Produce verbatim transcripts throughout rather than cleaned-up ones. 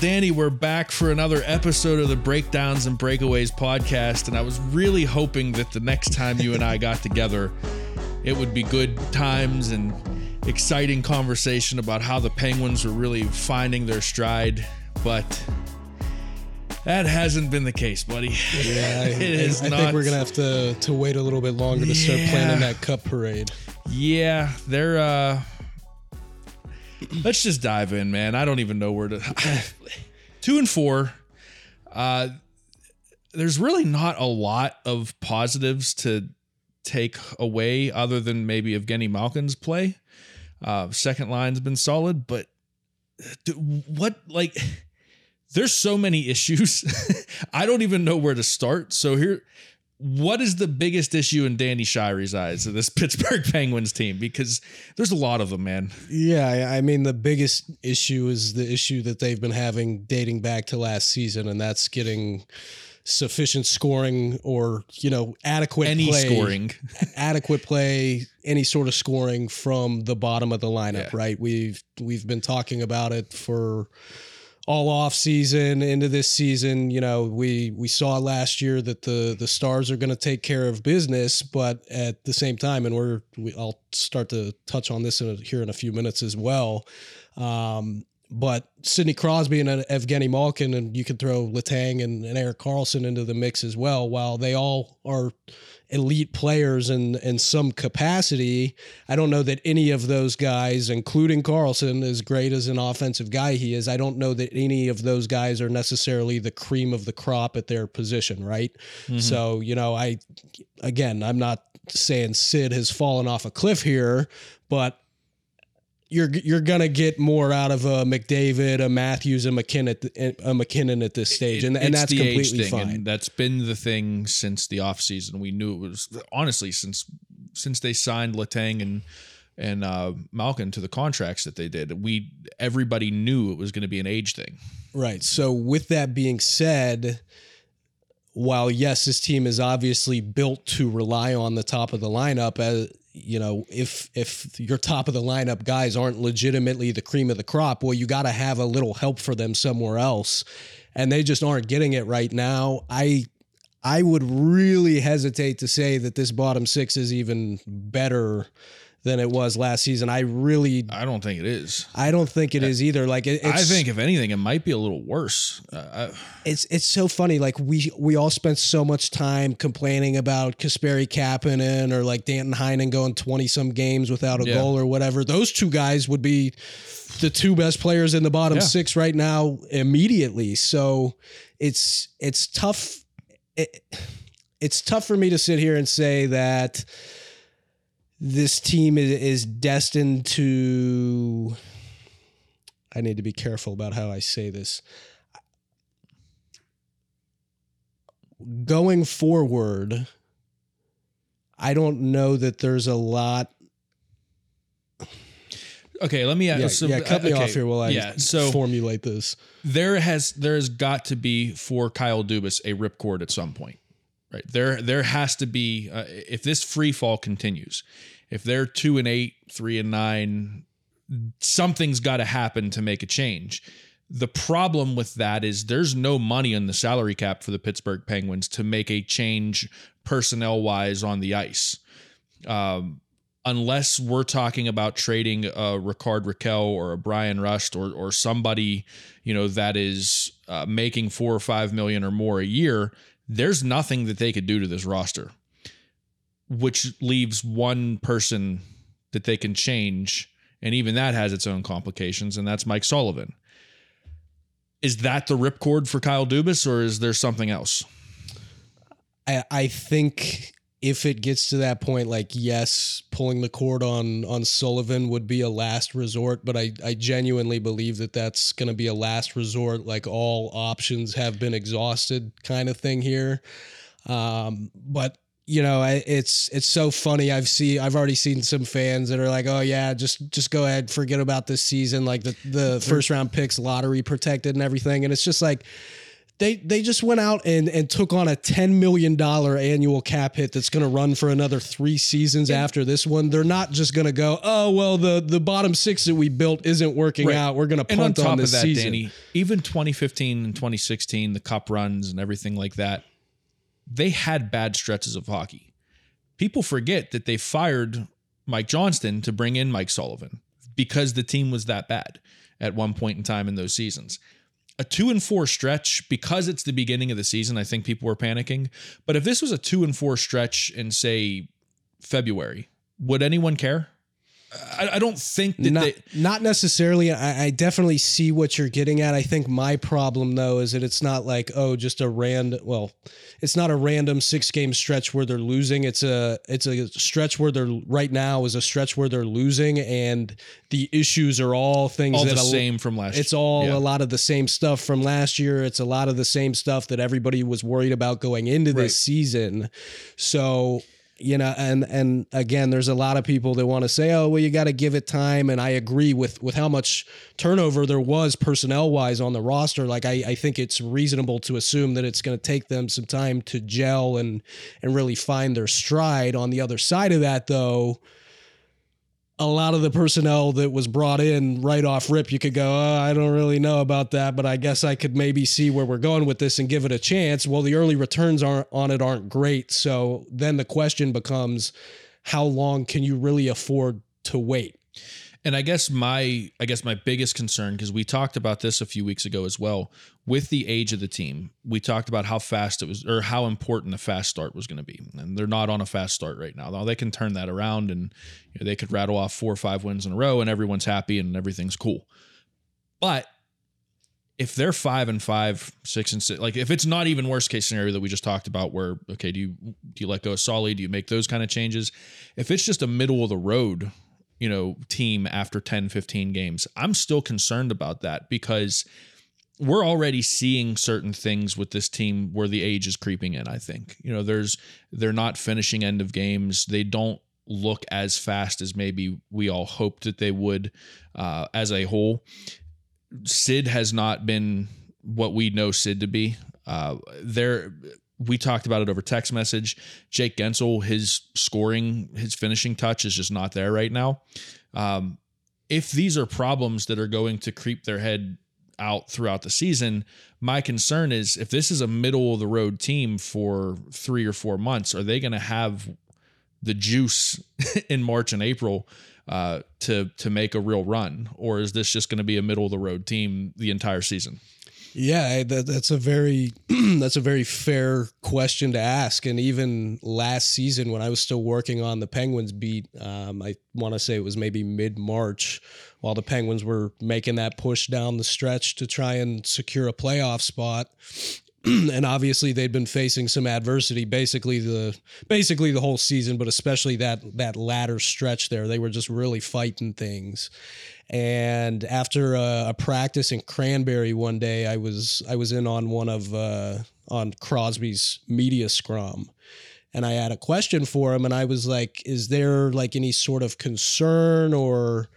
Danny, we're back for another episode of the Breakdowns and Breakaways podcast, and I was really hoping that the next time you and I got together, it would be good times and exciting conversation about how the Penguins are really finding their stride, but that hasn't been the case, buddy. Yeah, it I, is I not. think we're gonna have to to wait a little bit longer to yeah. start planning that cup parade. Yeah, they're. Uh, let's just dive in, man. I don't even know where to. Two and four. Uh, there's really not a lot of positives to take away other than maybe Evgeny Malkin's play. Uh, second line's been solid, but what, like, there's so many issues. I don't even know where to start. So here, what is the biggest issue in Danny Shirey's eyes of this Pittsburgh Penguins team? Because there's a lot of them, man. Yeah. I mean, the biggest issue is the issue that they've been having dating back to last season, and that's getting sufficient scoring or, you know, adequate any play, scoring, adequate play, any sort of scoring from the bottom of the lineup, yeah. right? We've, we've been talking about it for all off season into this season. You know, we, we saw last year that the, the Stars are going to take care of business, but at the same time, and we're, we I'll start to touch on this in a, here in a few minutes as well. Um, But Sidney Crosby and Evgeny Malkin, and you can throw Letang and, and Eric Carlson into the mix as well. While they all are elite players in, in some capacity, I don't know that any of those guys, including Carlson, as great as an offensive guy he is, I don't know that any of those guys are necessarily the cream of the crop at their position, right? Mm-hmm. So, you know, I again, I'm not saying Sid has fallen off a cliff here, but You're you're gonna get more out of a McDavid, a Matthews, a McKinnon, a McKinnon at this stage, and, and that's completely fine. And that's been the thing since the offseason. We knew it was honestly since since they signed Letang and and uh, Malkin to the contracts that they did. We everybody knew it was going to be an age thing, right? So with that being said, while yes, this team is obviously built to rely on the top of the lineup as. You know, if if your top of the lineup guys aren't legitimately the cream of the crop, well, you got to have a little help for them somewhere else, and they just aren't getting it right now. I I would really hesitate to say that this bottom six is even better than it was last season. I really, I don't think it is. I don't think it I, is either. Like, it, it's, I think if anything, it might be a little worse. Uh, I, it's it's so funny. Like we we all spent so much time complaining about Kasperi Kapanen or like Danton Heinen going twenty some games without a yeah. goal or whatever. Those two guys would be the two best players in the bottom yeah. six right now immediately. So it's it's tough. It, it's tough for me to sit here and say that this team is, is destined to, I need to be careful about how I say this. Going forward, I don't know that there's a lot. Okay, let me... Yeah, so, yeah cut me okay, off here while I yeah, so formulate this. There has there has got to be, for Kyle Dubas, a ripcord at some point. Right. There there has to be, uh, if this free fall continues, if they're two and eight, three and nine, something's got to happen to make a change. The problem with that is there's no money in the salary cap for the Pittsburgh Penguins to make a change personnel-wise on the ice. Um, unless we're talking about trading a Rickard Rakell or a Brian Rust or or somebody, you know, that is uh, making four or five million or more a year, there's nothing that they could do to this roster, which leaves one person that they can change. And even that has its own complications. And that's Mike Sullivan. Is that the ripcord for Kyle Dubas, or is there something else? I, I think if it gets to that point, like, yes, pulling the cord on, on Sullivan would be a last resort, but I, I genuinely believe that that's going to be a last resort, like all options have been exhausted kind of thing here. Um, but, you know, I, it's it's so funny. I've seen I've already seen some fans that are like, oh, yeah, just just go ahead, forget about this season, like the, the first round picks, lottery protected and everything. And it's just like, They they just went out and, and took on a ten million dollars annual cap hit that's going to run for another three seasons yeah. after this one. They're not just going to go, oh, well, the, the bottom six that we built isn't working right. out. We're going to punt on, top on this of that, season. Danny, even twenty fifteen and twenty sixteen, the cup runs and everything like that, they had bad stretches of hockey. People forget that they fired Mike Johnston to bring in Mike Sullivan because the team was that bad at one point in time in those seasons. A two and four stretch, because it's the beginning of the season, I think people were panicking. But if this was a two and four stretch in, say, February, would anyone care? I, I don't think that not, they... Not necessarily. I, I definitely see what you're getting at. I think my problem, though, is that it's not like, oh, just a random... Well, it's not a random six-game stretch where they're losing. It's a it's a stretch where they're... Right now is a stretch where they're losing, and the issues are all things all that... All the a, same from last year. It's all yeah. a lot of the same stuff from last year. It's a lot of the same stuff that everybody was worried about going into right. this season. So... You know, and and again, there's a lot of people that want to say, oh, well, you got to give it time. And I agree with with how much turnover there was personnel wise on the roster. Like, I, I think it's reasonable to assume that it's going to take them some time to gel and and really find their stride. On the other side of that, though, a lot of the personnel that was brought in right off rip, you could go, oh, I don't really know about that, but I guess I could maybe see where we're going with this and give it a chance. Well, the early returns aren't, on it aren't great. So then the question becomes, how long can you really afford to wait? And I guess my I guess my biggest concern, because we talked about this a few weeks ago as well, with the age of the team, we talked about how fast it was, or how important a fast start was going to be. And they're not on a fast start right now. Now they can turn that around, and you know, they could rattle off four or five wins in a row, and everyone's happy and everything's cool. But if they're five and five, six and six, like if it's not even worst case scenario that we just talked about, where okay, do you do you let go of Solly? Do you make those kind of changes? If it's just a middle of the road, you know, team after ten, fifteen games, I'm still concerned about that, because we're already seeing certain things with this team where the age is creeping in. I think, you know, there's, they're not finishing end of games. They don't look as fast as maybe we all hoped that they would, uh, as a whole. Sid has not been what we know Sid to be. uh, there, We talked about it over text message. Jake Guentzel, his scoring, his finishing touch is just not there right now. Um, if these are problems that are going to creep their head out throughout the season, my concern is, if this is a middle of the road team for three or four months, are they going to have the juice in March and April uh, to to make a real run? Or is this just going to be a middle of the road team the entire season? Yeah, that, that's a very that's a very fair question to ask. And even last season, when I was still working on the Penguins beat, um, I want to say it was maybe mid-March, while the Penguins were making that push down the stretch to try and secure a playoff spot. And obviously, they'd been facing some adversity basically the basically the whole season, but especially that that latter stretch there. They were just really fighting things. And after a, a practice in Cranberry one day, I was I was in on one of uh, on Crosby's media scrum, and I had a question for him, and I was like, "Is there like any sort of concern or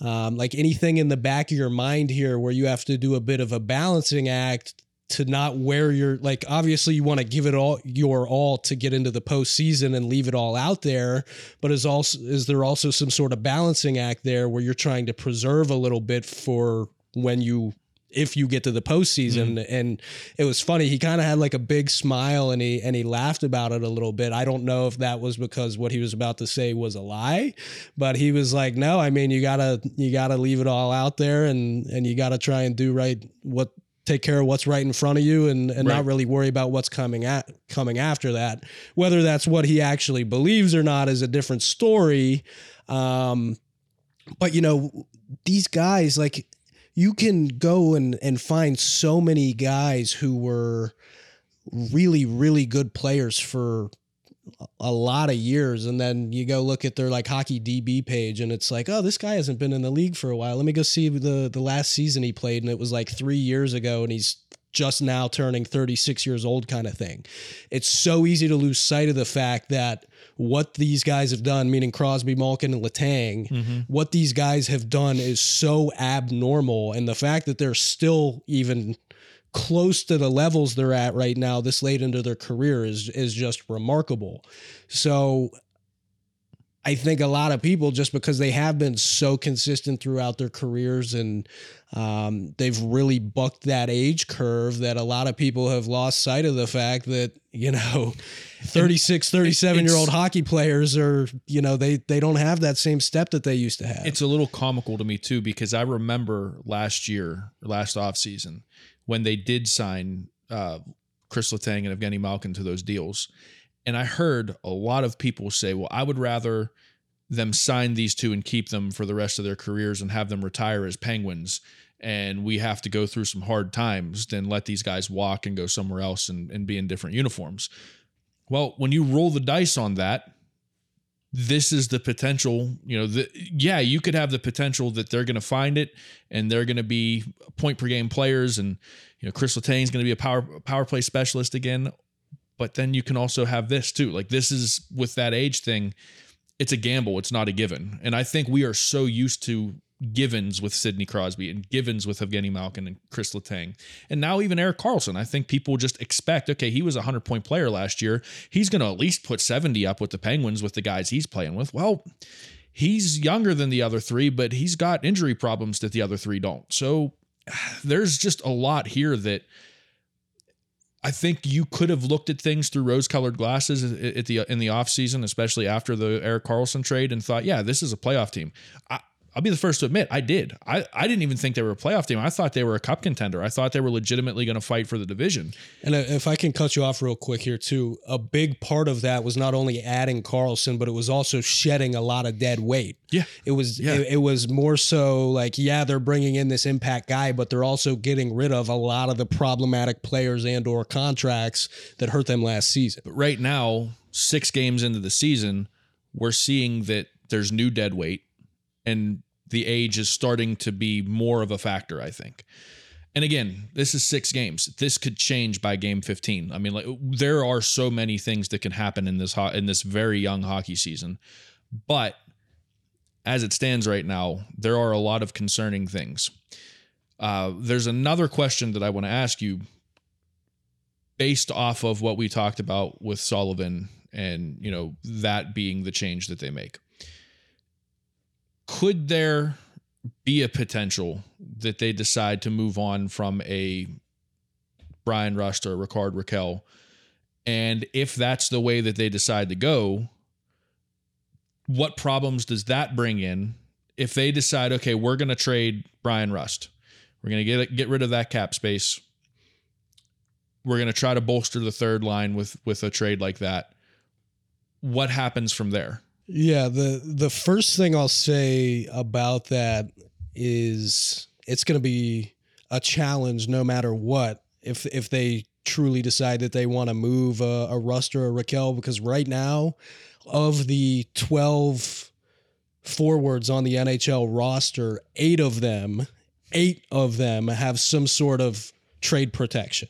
um, like anything in the back of your mind here where you have to do a bit of a balancing act to not wear your, like, obviously you want to give it all your all to get into the postseason and leave it all out there, but is also is there also some sort of balancing act there where you're trying to preserve a little bit for when you, if you get to the postseason?" Mm-hmm. And it was funny. He kind of had like a big smile and he and he laughed about it a little bit. I don't know if that was because what he was about to say was a lie, but he was like, "No, I mean, you gotta you gotta leave it all out there, and and you gotta try and do right what." Take care of what's right in front of you and, and right. not really worry about what's coming at coming after that. Whether that's what he actually believes or not is a different story. Um, but, you know, these guys, like, you can go and, and find so many guys who were really, really good players for a lot of years, and then you go look at their like hockey D B page and it's like, oh, this guy hasn't been in the league for a while. Let me go see the the last season he played, and it was like three years ago and he's just now turning thirty-six years old, kind of thing. It's so easy to lose sight of the fact that what these guys have done, meaning Crosby, Malkin, and Letang, mm-hmm. what these guys have done is so abnormal, and the fact that they're still even close to the levels they're at right now this late into their career is is just remarkable. So I think a lot of people, just because they have been so consistent throughout their careers and um, they've really bucked that age curve, that a lot of people have lost sight of the fact that, you know, thirty-six, thirty-seven year old hockey players are, you know, they, they don't have that same step that they used to have. It's a little comical to me too, because I remember last year, last off season, when they did sign uh, Chris Letang and Evgeny Malkin to those deals. And I heard a lot of people say, well, I would rather them sign these two and keep them for the rest of their careers and have them retire as Penguins, and we have to go through some hard times, than let these guys walk and go somewhere else and, and be in different uniforms. Well, when you roll the dice on that, this is the potential, you know, the, yeah, you could have the potential that they're going to find it and they're going to be point per game players. And, you know, Chris Letang is going to be a power, power play specialist again. But then you can also have this too. Like, this is, with that age thing, it's a gamble. It's not a given. And I think we are so used to givens with Sidney Crosby and givens with Evgeny Malkin and Chris Letang. And now even Eric Carlson, I think people just expect, okay, he was a hundred point player last year. He's going to at least put seventy up with the Penguins with the guys he's playing with. Well, he's younger than the other three, but he's got injury problems that the other three don't. So there's just a lot here that I think you could have looked at things through rose-colored glasses at the in the offseason, especially after the Eric Carlson trade, and thought, yeah, this is a playoff team. I, I'll be the first to admit, I did. I, I didn't even think they were a playoff team. I thought they were a cup contender. I thought they were legitimately going to fight for the division. And if I can cut you off real quick here, too, a big part of that was not only adding Carlson, but it was also shedding a lot of dead weight. Yeah. It was, yeah. It, it was more so like, yeah, they're bringing in this impact guy, but they're also getting rid of a lot of the problematic players and or contracts that hurt them last season. But right now, six games into the season, we're seeing that there's new dead weight, and the age is starting to be more of a factor, I think. And again, this is six games. This could change by game fifteen. I mean, like, there are so many things that can happen in this ho- in this very young hockey season. But as it stands right now, there are a lot of concerning things. Uh, there's another question that I want to ask you based off of what we talked about with Sullivan and, you know, that being the change that they make. Could there be a potential that they decide to move on from a Brian Rust or Rickard Rakell? And if that's the way that they decide to go, what problems does that bring in? If they decide, okay, we're going to trade Brian Rust, we're going to get get rid of that cap space, we're going to try to bolster the third line with, with a trade like that, what happens from there? Yeah, the the first thing I'll say about that is it's going to be a challenge no matter what, if if they truly decide that they want to move a, a Rust or a Rakell, because right now, of the twelve forwards on the N H L roster, eight of them, eight of them have some sort of trade protection.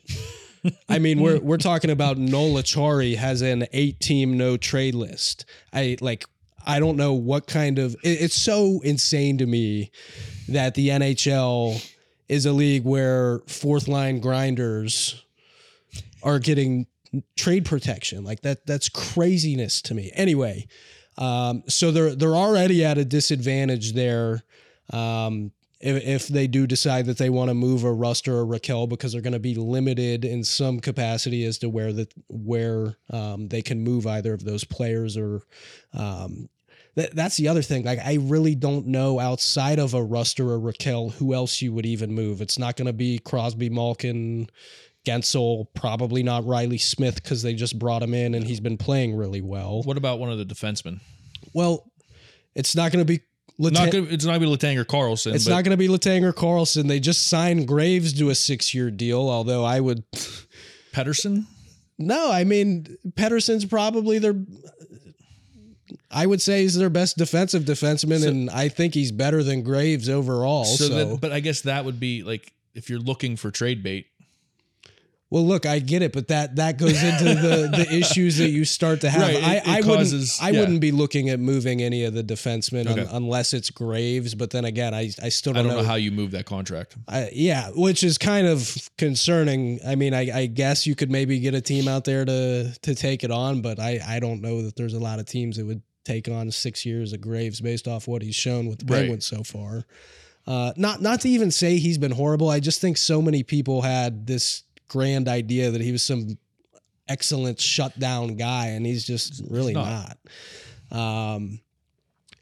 I mean, we're we're talking about Noel Acciari has an eight-team no-trade list. I like. I don't know what kind of. It, it's so insane to me that the N H L is a league where fourth-line grinders are getting trade protection. Like that. That's craziness to me. Anyway, um, so they're they're already at a disadvantage there. Um, If, if they do decide that they want to move a Rust or a Rakell, because they're going to be limited in some capacity as to where that where um, they can move either of those players, or um, th- that's the other thing. Like, I really don't know outside of a Rust or a Rakell who else you would even move. It's not going to be Crosby, Malkin, Guentzel, probably not Riley Smith, because they just brought him in and he's been playing really well. What about one of the defensemen? Well, it's not going to be. Leta- not gonna, it's not going to be Letang or Carlson. It's but- not going to be Letang or Carlson. They just signed Graves to a six-year deal, although I would... Pettersson? No, I mean, Pettersson's probably their... I would say he's their best defensive defenseman, so, and I think he's better than Graves overall. So, so. That, But I guess that would be, like, if you're looking for trade bait... Well, look, I get it, but that that goes into the, the issues that you start to have. Right, it, I, I, it causes, wouldn't, yeah. I wouldn't be looking at moving any of the defensemen okay. un, unless it's Graves. But then again, I, I still don't, I don't know. know how you move that contract. I, yeah, which is kind of concerning. I mean, I, I guess you could maybe get a team out there to to take it on, but I, I don't know that there's a lot of teams that would take on six years of Graves based off what he's shown with the Penguins right. so far. Uh, not not to even say he's been horrible. I just think so many people had this grand idea that he was some excellent shutdown guy, and he's just really not. not. Um,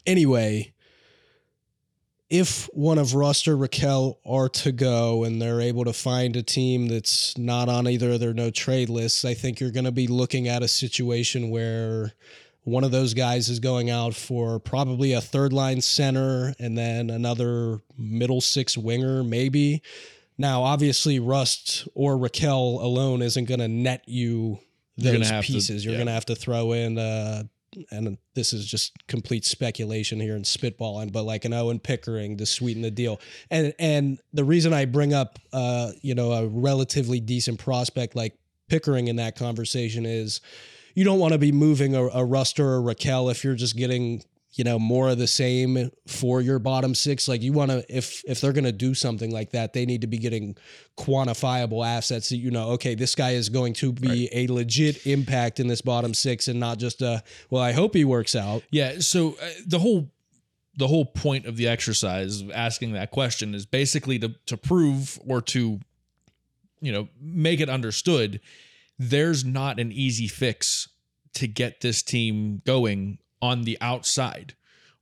anyway, if one of Rust or Rakell are to go and they're able to find a team that's not on either of their no trade lists, I think you're going to be looking at a situation where one of those guys is going out for probably a third line center and then another middle six winger, maybe. Now, obviously, Rust or Rakell alone isn't going to net you those You're pieces. To, yeah. You're going to have to throw in, uh, and this is just complete speculation here and spitballing, but like an Owen Pickering to sweeten the deal. And and the reason I bring up, uh, you know, a relatively decent prospect like Pickering in that conversation is you don't want to be moving a, a Rust or a Rakell if you're just getting, you know, more of the same for your bottom six. Like you want to, if, if they're going to do something like that, they need to be getting quantifiable assets that, you know, okay, this guy is going to be right. a legit impact in this bottom six and not just a, well, I hope he works out. Yeah. So uh, the whole, the whole point of the exercise of asking that question is basically to, to prove or to, you know, make it understood there's not an easy fix to get this team going on the outside.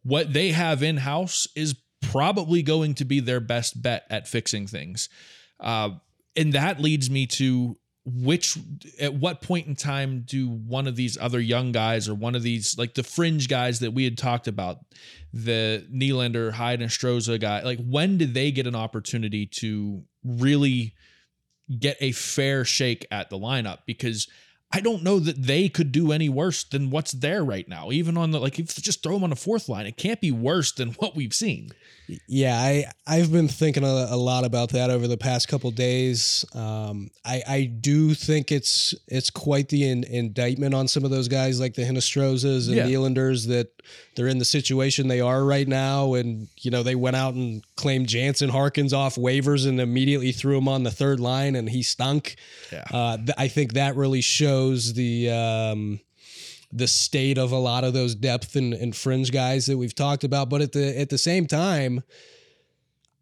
What they have in-house is probably going to be their best bet at fixing things. Uh, and that leads me to which, at what point in time do one of these other young guys or one of these, like the fringe guys that we had talked about, the Nylander, Hinostroza guy, like when did they get an opportunity to really get a fair shake at the lineup? Because I don't know that they could do any worse than what's there right now. Even on the, like, if you just throw them on the fourth line, it can't be worse than what we've seen. Yeah, I, I've been thinking a, a lot about that over the past couple of days. Um, I, I do think it's it's quite the in, indictment on some of those guys like the Hinostrozas and yeah. Nylanders that they're in the situation they are right now. And, you know, they went out and claimed Jansen Harkins off waivers and immediately threw him on the third line and he stunk. Yeah. Uh, th- I think that really shows the um, the state of a lot of those depth and, and fringe guys that we've talked about. But at the at the same time,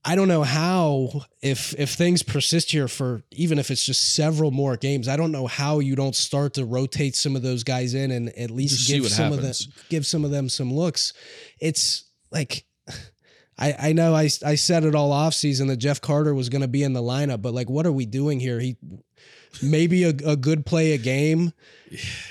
I don't know how, if if things persist here for, even if it's just several more games, I don't know how you don't start to rotate some of those guys in and at least give some of them, give some of them some looks. It's like, I, I know I, I said it all offseason that Jeff Carter was going to be in the lineup, but like, what are we doing here? He maybe a, a good play a game.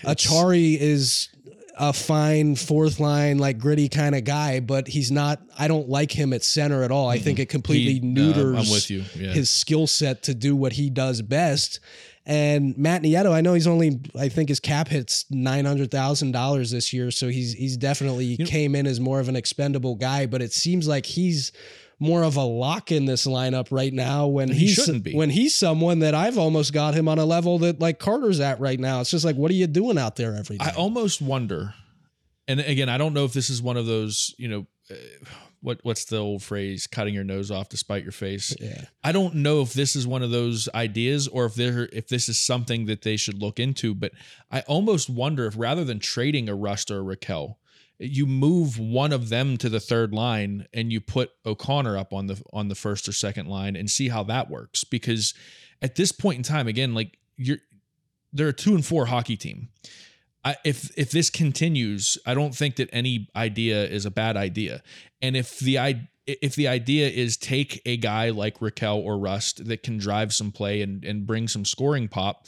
Acciari is a fine fourth line, like gritty kind of guy, but he's not, I don't like him at center at all. I think it completely he, neuters uh, I'm with you. Yeah. his skill set to do what he does best. And Matt Nieto, I know he's only, I think his cap hit's nine hundred thousand dollars this year. So he's, he's definitely you know, came in as more of an expendable guy, but it seems like he's more of a lock in this lineup right now when he he's, shouldn't be. When he's someone that I've almost got him on a level that like Carter's at right now. It's just like, what are you doing out there every day? I almost wonder. And again, I don't know if this is one of those, you know, uh, what what's the old phrase, cutting your nose off to spite your face. Yeah. I don't know if this is one of those ideas or if they're, if this is something that they should look into, but I almost wonder if rather than trading a Rust or a Rakell, you move one of them to the third line and you put O'Connor up on the on the first or second line and see how that works. Because at this point in time, again, like you're, they're a two and four hockey team. I, if if this continues, I don't think that any idea is a bad idea. And if the if the idea is take a guy like Rakell or Rust that can drive some play and and bring some scoring pop,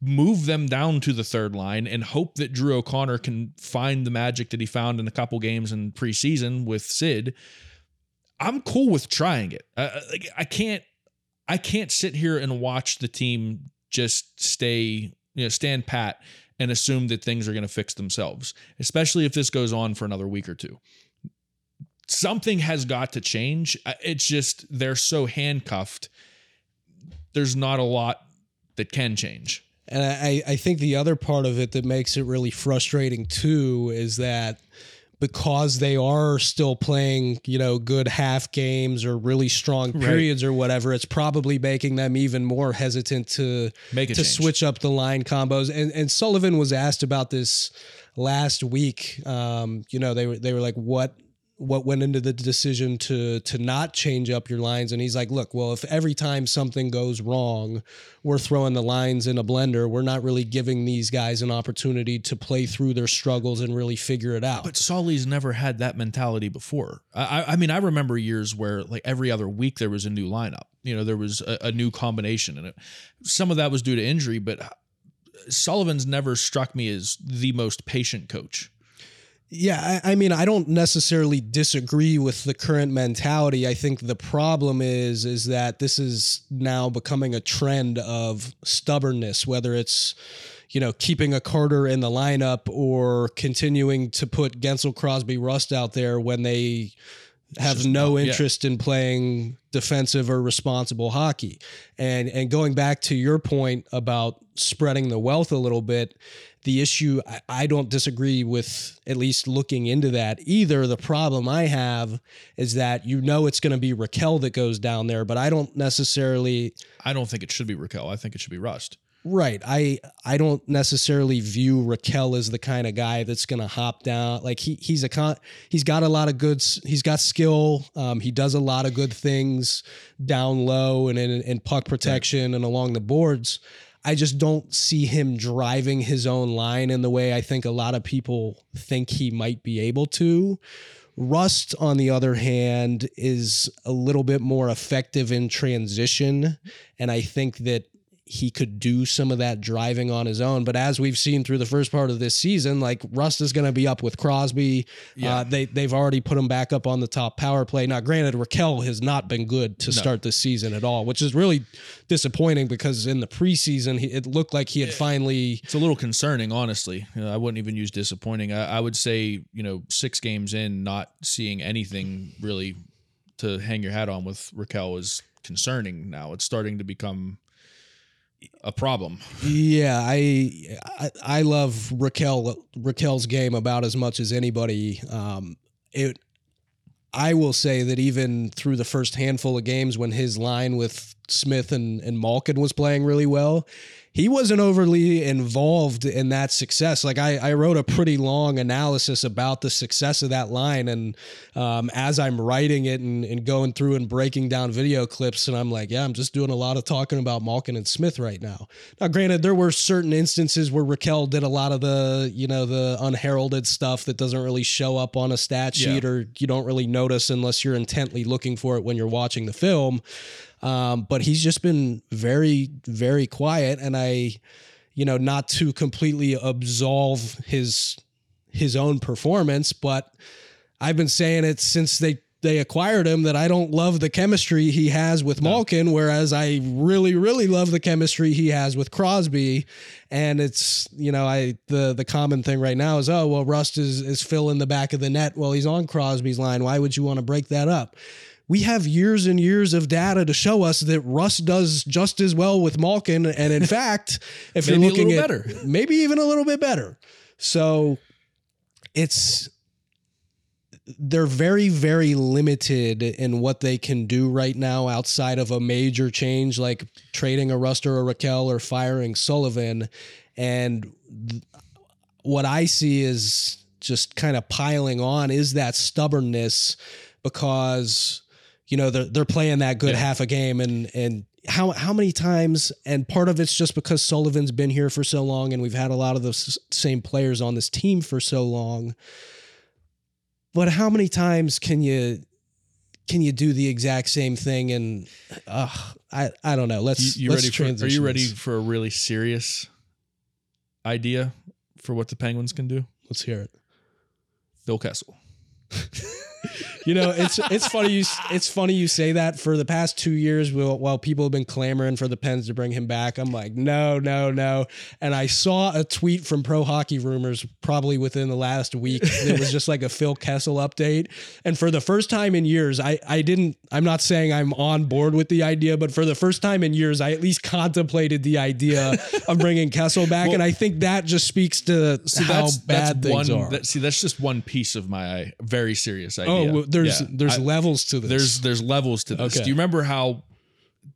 move them down to the third line and hope that Drew O'Connor can find the magic that he found in a couple games in preseason with Sid. I'm cool with trying it. Uh, like I can't, I can't sit here and watch the team just stay, you know, stand pat and assume that things are going to fix themselves, especially if this goes on for another week or two. Something has got to change. It's just, they're so handcuffed. There's not a lot that can change. And I, I think the other part of it that makes it really frustrating too is that because they are still playing, you know, good half games or really strong periods, right, or whatever, it's probably making them even more hesitant to make a to change. switch up the line combos. And and Sullivan was asked about this last week. Um, you know, they were they were like, what what went into the decision to to not change up your lines? And he's like, look, well, if every time something goes wrong, we're throwing the lines in a blender, we're not really giving these guys an opportunity to play through their struggles and really figure it out. But Sully's never had that mentality before. I, I mean, I remember years where like every other week there was a new lineup, you know, there was a, a new combination in it. Some of that was due to injury, but Sullivan's never struck me as the most patient coach. Yeah, I, I mean, I don't necessarily disagree with the current mentality. I think the problem is is that this is now becoming a trend of stubbornness, whether it's, you know, keeping a Carter in the lineup or continuing to put Guentzel, Crosby, Rust out there when they have just, no interest yeah. in playing defensive or responsible hockey. And and going back to your point about spreading the wealth a little bit, the issue, I, I don't disagree with at least looking into that either. The problem I have is that, you know, it's going to be Rakell that goes down there, but I don't necessarily... I don't think it should be Rakell. I think it should be Rust. Right. I I don't necessarily view Rakell as the kind of guy that's going to hop down. Like he he's a con, he's got a lot of good. He's got skill. Um, he does a lot of good things down low and in, in puck protection, right, and along the boards. I just don't see him driving his own line in the way I think a lot of people think he might be able to. Rust, on the other hand, is a little bit more effective in transition, and I think that he could do some of that driving on his own. But as we've seen through the first part of this season, like Rust is going to be up with Crosby. Yeah. Uh, they, they've already put him back up on the top power play. Now, granted, Rakell has not been good to no. start this season at all, which is really disappointing because in the preseason, he, it looked like he had finally... It's a little concerning, honestly. You know, I wouldn't even use disappointing. I, I would say, you know, six games in, not seeing anything really to hang your hat on with Rakell is concerning now. It's starting to become... a problem. Yeah, I, I I love Rakell Rakell's game about as much as anybody. Um, it I will say that even through the first handful of games when his line with Smith and, and Malkin was playing really well, he wasn't overly involved in that success. Like I, I wrote a pretty long analysis about the success of that line. And um, as I'm writing it and, and going through and breaking down video clips, and I'm like, yeah, I'm just doing a lot of talking about Malkin and Smith right now. Now, granted, there were certain instances where Rakell did a lot of the, you know, the unheralded stuff that doesn't really show up on a stat sheet, yeah, or you don't really notice unless you're intently looking for it when you're watching the film. Um, but he's just been very, very quiet. And I, you know, not to completely absolve his, his own performance, but I've been saying it since they, they acquired him that I don't love the chemistry he has with Malkin, no. whereas I really, really love the chemistry he has with Crosby. And it's, you know, I, the, the common thing right now is, oh, well, Rust is, is filling the back of the net while he's on Crosby's line. Why would you want to break that up? We have years and years of data to show us that Russ does just as well with Malkin. And in fact, if you're looking at better, maybe even a little bit better. So it's, they're very, very limited in what they can do right now outside of a major change, like trading a Rust or a Rakell or firing Sullivan. And th- what I see is just kind of piling on is that stubbornness because, you know, they're, they're playing that good yeah. half a game and, and how, how many times, and part of it's just because Sullivan's been here for so long and we've had a lot of the s- same players on this team for so long, but how many times can you, can you do the exact same thing? And, uh, I, I don't know. Let's, you, you let's ready transition for, are you ready this. for a really serious idea for what the Penguins can do? Let's hear it. Phil Kessel. You know, it's it's funny you it's funny you say that. For the past two years, while, while people have been clamoring for the Pens to bring him back, I'm like, no, no, no. And I saw a tweet from Pro Hockey Rumors probably within the last week that was just like a Phil Kessel update. And for the first time in years, I I didn't. I'm not saying I'm on board with the idea, but for the first time in years, I at least contemplated the idea of bringing Kessel back, well, and I think that just speaks to see, how that's, bad that's things one, are. That, see, that's just one piece of my very serious idea. Oh, well, there's yeah. there's I, levels to this. There's there's levels to this. Okay. Do you remember how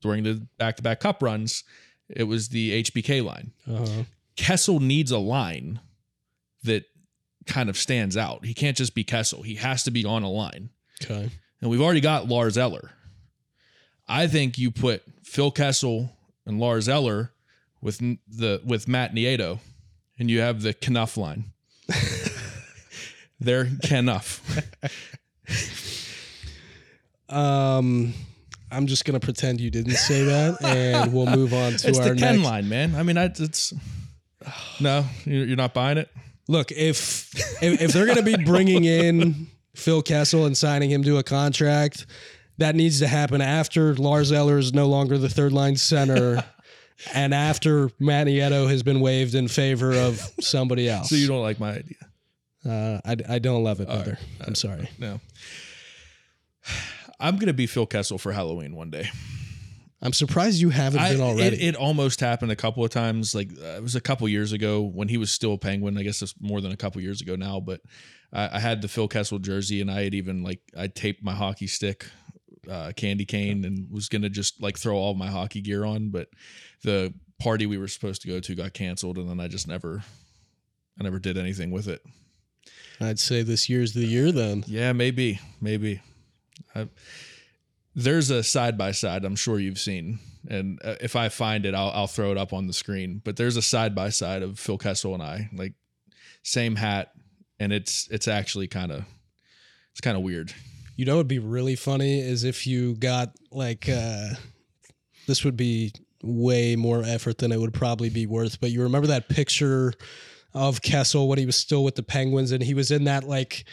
during the back-to-back cup runs, it was the H B K line? Uh-huh. Kessel needs a line that kind of stands out. He can't just be Kessel. He has to be on a line. Okay. And we've already got Lars Eller. I think you put Phil Kessel and Lars Eller with the with Matt Nieto, and you have the Knuff line. They're Knuff. um, I'm just gonna pretend you didn't say that, and we'll move on to it's our the Ken next line, man. I mean, I, it's no, you're not buying it. Look, if if, if they're gonna be bringing in Phil Kessel and signing him to a contract, that needs to happen after Lars Eller is no longer the third line center and after Matt Nieto has been waived in favor of somebody else. So you don't like my idea? Uh, I, I don't love it, brother. Right. I'm sorry. No. I'm going to be Phil Kessel for Halloween one day. I'm surprised you haven't I, been already. It, it almost happened a couple of times. Like uh, it was a couple years ago when he was still a Penguin. I guess it's more than a couple years ago now, but I, I had the Phil Kessel jersey, and I had even like, I taped my hockey stick Uh, candy cane and was gonna just like throw all my hockey gear on, but the party we were supposed to go to got canceled, and then I just never I never did anything with it. I'd say this year's the year then. Yeah, maybe maybe I, there's a side by side I'm sure you've seen, and uh, if I find it I'll, I'll throw it up on the screen, but there's a side by side of Phil Kessel and I, like same hat, and it's it's actually kind of it's kind of weird. You know, it'd be really funny is if you got like, uh, this would be way more effort than it would probably be worth. But you remember that picture of Kessel when he was still with the Penguins, and he was in that, like,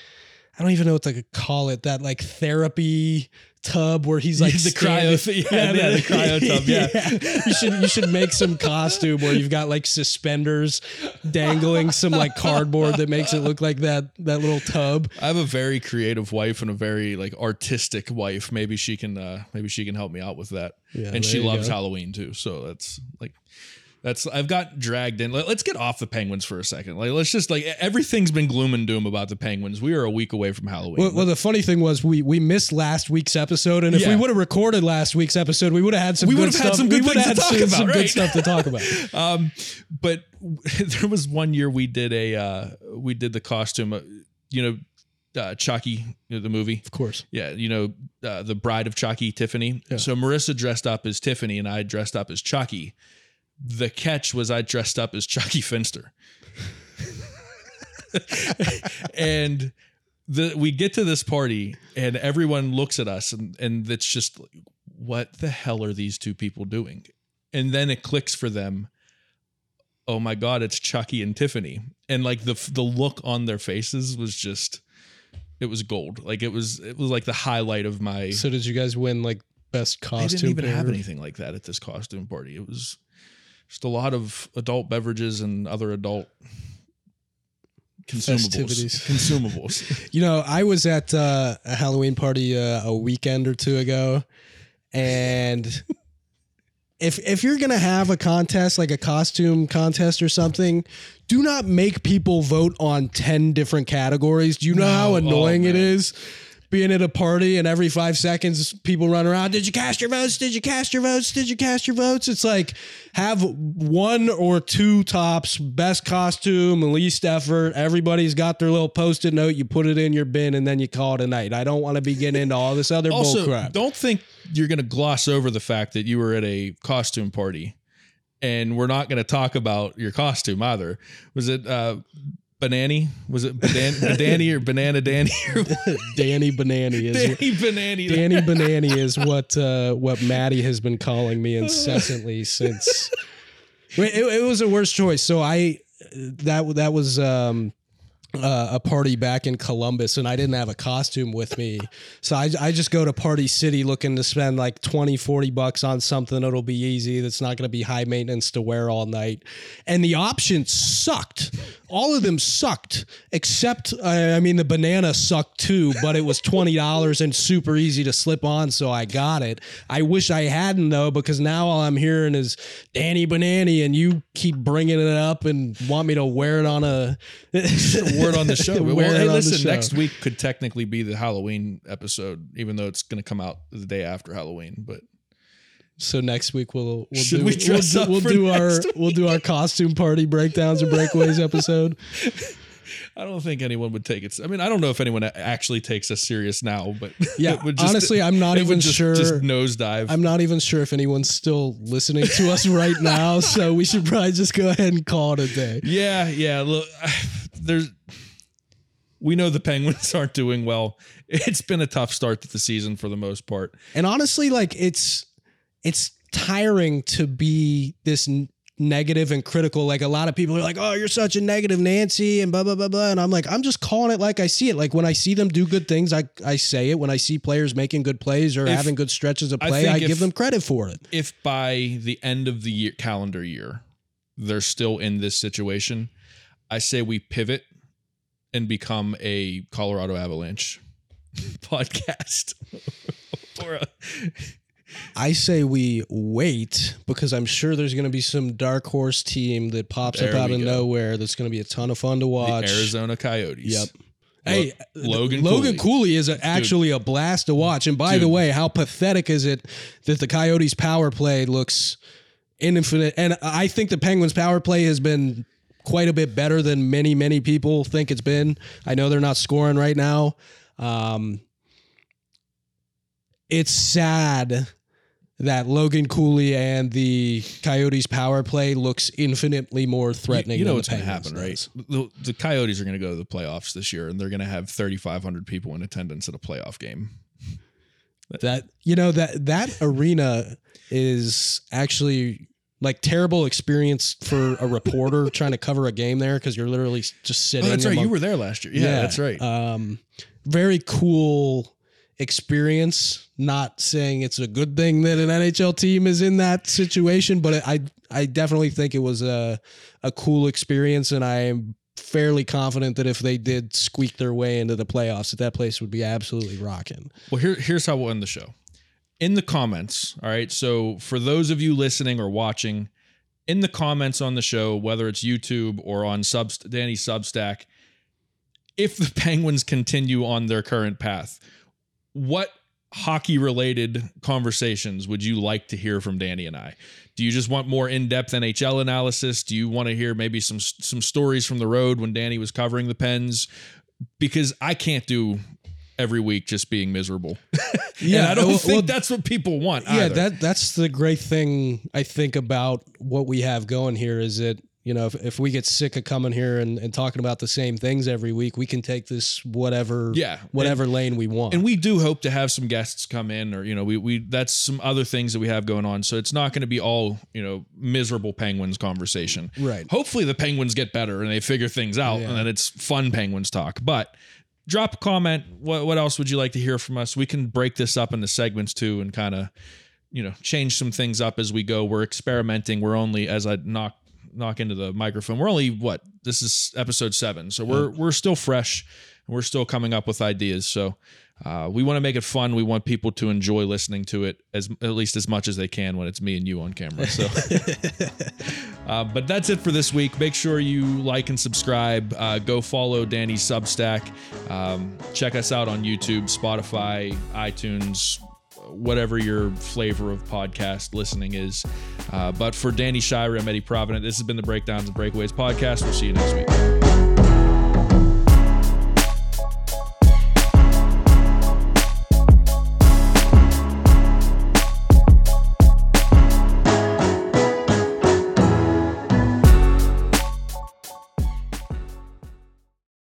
I don't even know what to call it, that like therapy tub where he's like the cryo, th- yeah, yeah, the, the cryo tub. Yeah. yeah. You should you should make some costume where you've got like suspenders dangling, some like cardboard that makes it look like that that little tub. I have a very creative wife and a very like artistic wife. Maybe she can uh, maybe she can help me out with that. Yeah, and she loves go. Halloween too. So that's like that's I've got dragged in. Let, let's get off the Penguins for a second. Like, let's just like everything's been gloom and doom about the Penguins. We are a week away from Halloween. Well, well the funny thing was we we missed last week's episode, and if yeah. we would have recorded last week's episode, we would have had some we good stuff. Had some good we would have had some, about, some right? good stuff to talk about. um, but there was one year we did a uh, we did the costume. Uh, you know. Uh, Chucky, you know, the movie, of course. Yeah, you know uh, the Bride of Chucky, Tiffany. Yeah. So Marissa dressed up as Tiffany, and I dressed up as Chucky. The catch was I dressed up as Chucky Finster. And the, we get to this party and everyone looks at us, and, and it's just like, what the hell are these two people doing? And then it clicks for them. Oh my God, it's Chucky and Tiffany. And like the, the look on their faces was just, it was gold. Like it was, it was like the highlight of my. So did you guys win like best costume? They didn't even pair? Have anything like that at this costume party. It was just a lot of adult beverages and other adult consumables. Consumables. You know, I was at uh, a Halloween party uh, a weekend or two ago, and if if you're gonna have a contest, like a costume contest or something, do not make people vote on ten different categories. Do you know no. how annoying oh, it is? Being at a party and every five seconds people run around. Did you cast your votes? Did you cast your votes? Did you cast your votes? It's like have one or two tops, best costume, least effort. Everybody's got their little post-it note. You put it in your bin and then you call it a night. I don't want to be getting into all this other also, bull crap. Don't think you're going to gloss over the fact that you were at a costume party, and we're not going to talk about your costume either. Was it, uh, Banani? Was it Badan- Danny or Banana Danny? Or Danny Banani is Danny Banani. Danny Banani is what uh, what Maddie has been calling me incessantly since. It, it was a worse choice. So I that that was um, Uh, a party back in Columbus, and I didn't have a costume with me. So I, I just go to Party City looking to spend like twenty, forty bucks on something that'll be easy, that's not going to be high maintenance to wear all night. And the options sucked. All of them sucked, except, I, I mean, the banana sucked too, but it was twenty dollars and super easy to slip on, so I got it. I wish I hadn't, though, because now all I'm hearing is Danny Banani, and you keep bringing it up and want me to wear it on a... word on the show. Well, hey, listen, show. Next week could technically be the Halloween episode, even though it's going to come out the day after Halloween. But so next week we'll we'll Should do we dress we'll, up we'll for do our week? We'll do our costume party breakdowns and breakaways episode. I don't think anyone would take it. I mean, I don't know if anyone actually takes us serious now, but yeah, just, honestly, I'm not even just, sure. Just nosedive. I'm not even sure if anyone's still listening to us right now. So we should probably just go ahead and call it a day. Yeah. Yeah. Look, there's, we know the Penguins aren't doing well. It's been a tough start to the season for the most part. And honestly, like it's, it's tiring to be this negative and critical. Like a lot of people are like, oh, you're such a negative Nancy and blah, blah, blah, blah. And I'm like, I'm just calling it like I see it. Like when I see them do good things, I, I say it. When I see players making good plays or if, having good stretches of play, I, I give if, them credit for it. If by the end of the year, calendar year, they're still in this situation, I say we pivot and become a Colorado Avalanche podcast. Or a... I say we wait because I'm sure there's going to be some dark horse team that pops there up out of go. nowhere that's going to be a ton of fun to watch. The Arizona Coyotes. Yep. Hey, Logan Cooley. Logan Cooley is a, actually Dude. a blast to watch. And by Dude. the way, how pathetic is it that the Coyotes power play looks infinite? And I think the Penguins power play has been quite a bit better than many, many people think it's been. I know they're not scoring right now. Um, it's sad that Logan Cooley and the Coyotes power play looks infinitely more threatening. You, you know what's going to happen, right? The, the Coyotes are going to go to the playoffs this year, and they're going to have thirty-five hundred people in attendance at a playoff game. That you know that that arena is actually like terrible experience for a reporter trying to cover a game there because you're literally just sitting. Oh, that's right. Among, you were there last year. Yeah, yeah that's right. Um, very cool experience. Not saying it's a good thing that an N H L team is in that situation, but I I definitely think it was a a cool experience, and I am fairly confident that if they did squeak their way into the playoffs, that that place would be absolutely rocking. Well, here here's how we'll end the show. In the comments, all right? So for those of you listening or watching, in the comments on the show, whether it's YouTube or on Subst- Danny Substack, if the Penguins continue on their current path, what hockey-related conversations would you like to hear from Danny and I? Do you just want more in-depth N H L analysis? Do you want to hear maybe some some stories from the road when Danny was covering the Pens? Because I can't do every week just being miserable. Yeah, and I don't well, think well, that's what people want. Yeah, either. that that's the great thing I think about what we have going here is that, you know, if, if we get sick of coming here and, and talking about the same things every week, we can take this whatever yeah, whatever and, lane we want. And we do hope to have some guests come in or, you know, we we that's some other things that we have going on. So it's not going to be all, you know, miserable Penguins conversation. Right. Hopefully the Penguins get better and they figure things out yeah. and then it's fun Penguins talk. But drop a comment. What, what else would you like to hear from us? We can break this up into segments too and kind of, you know, change some things up as we go. We're experimenting. We're only, as I knock knock into the microphone. We're only what this is episode seven. So we're, we're still fresh and we're still coming up with ideas. So uh, we want to make it fun. We want people to enjoy listening to it as at least as much as they can when it's me and you on camera. So, uh, but that's it for this week. Make sure you like and subscribe, uh, go follow Danny's Substack. Um, check us out on YouTube, Spotify, iTunes, whatever your flavor of podcast listening is. Uh, but for Danny Shirey, I'm Eddie Provident. This has been the Breakdowns and Breakaways podcast. We'll see you next week.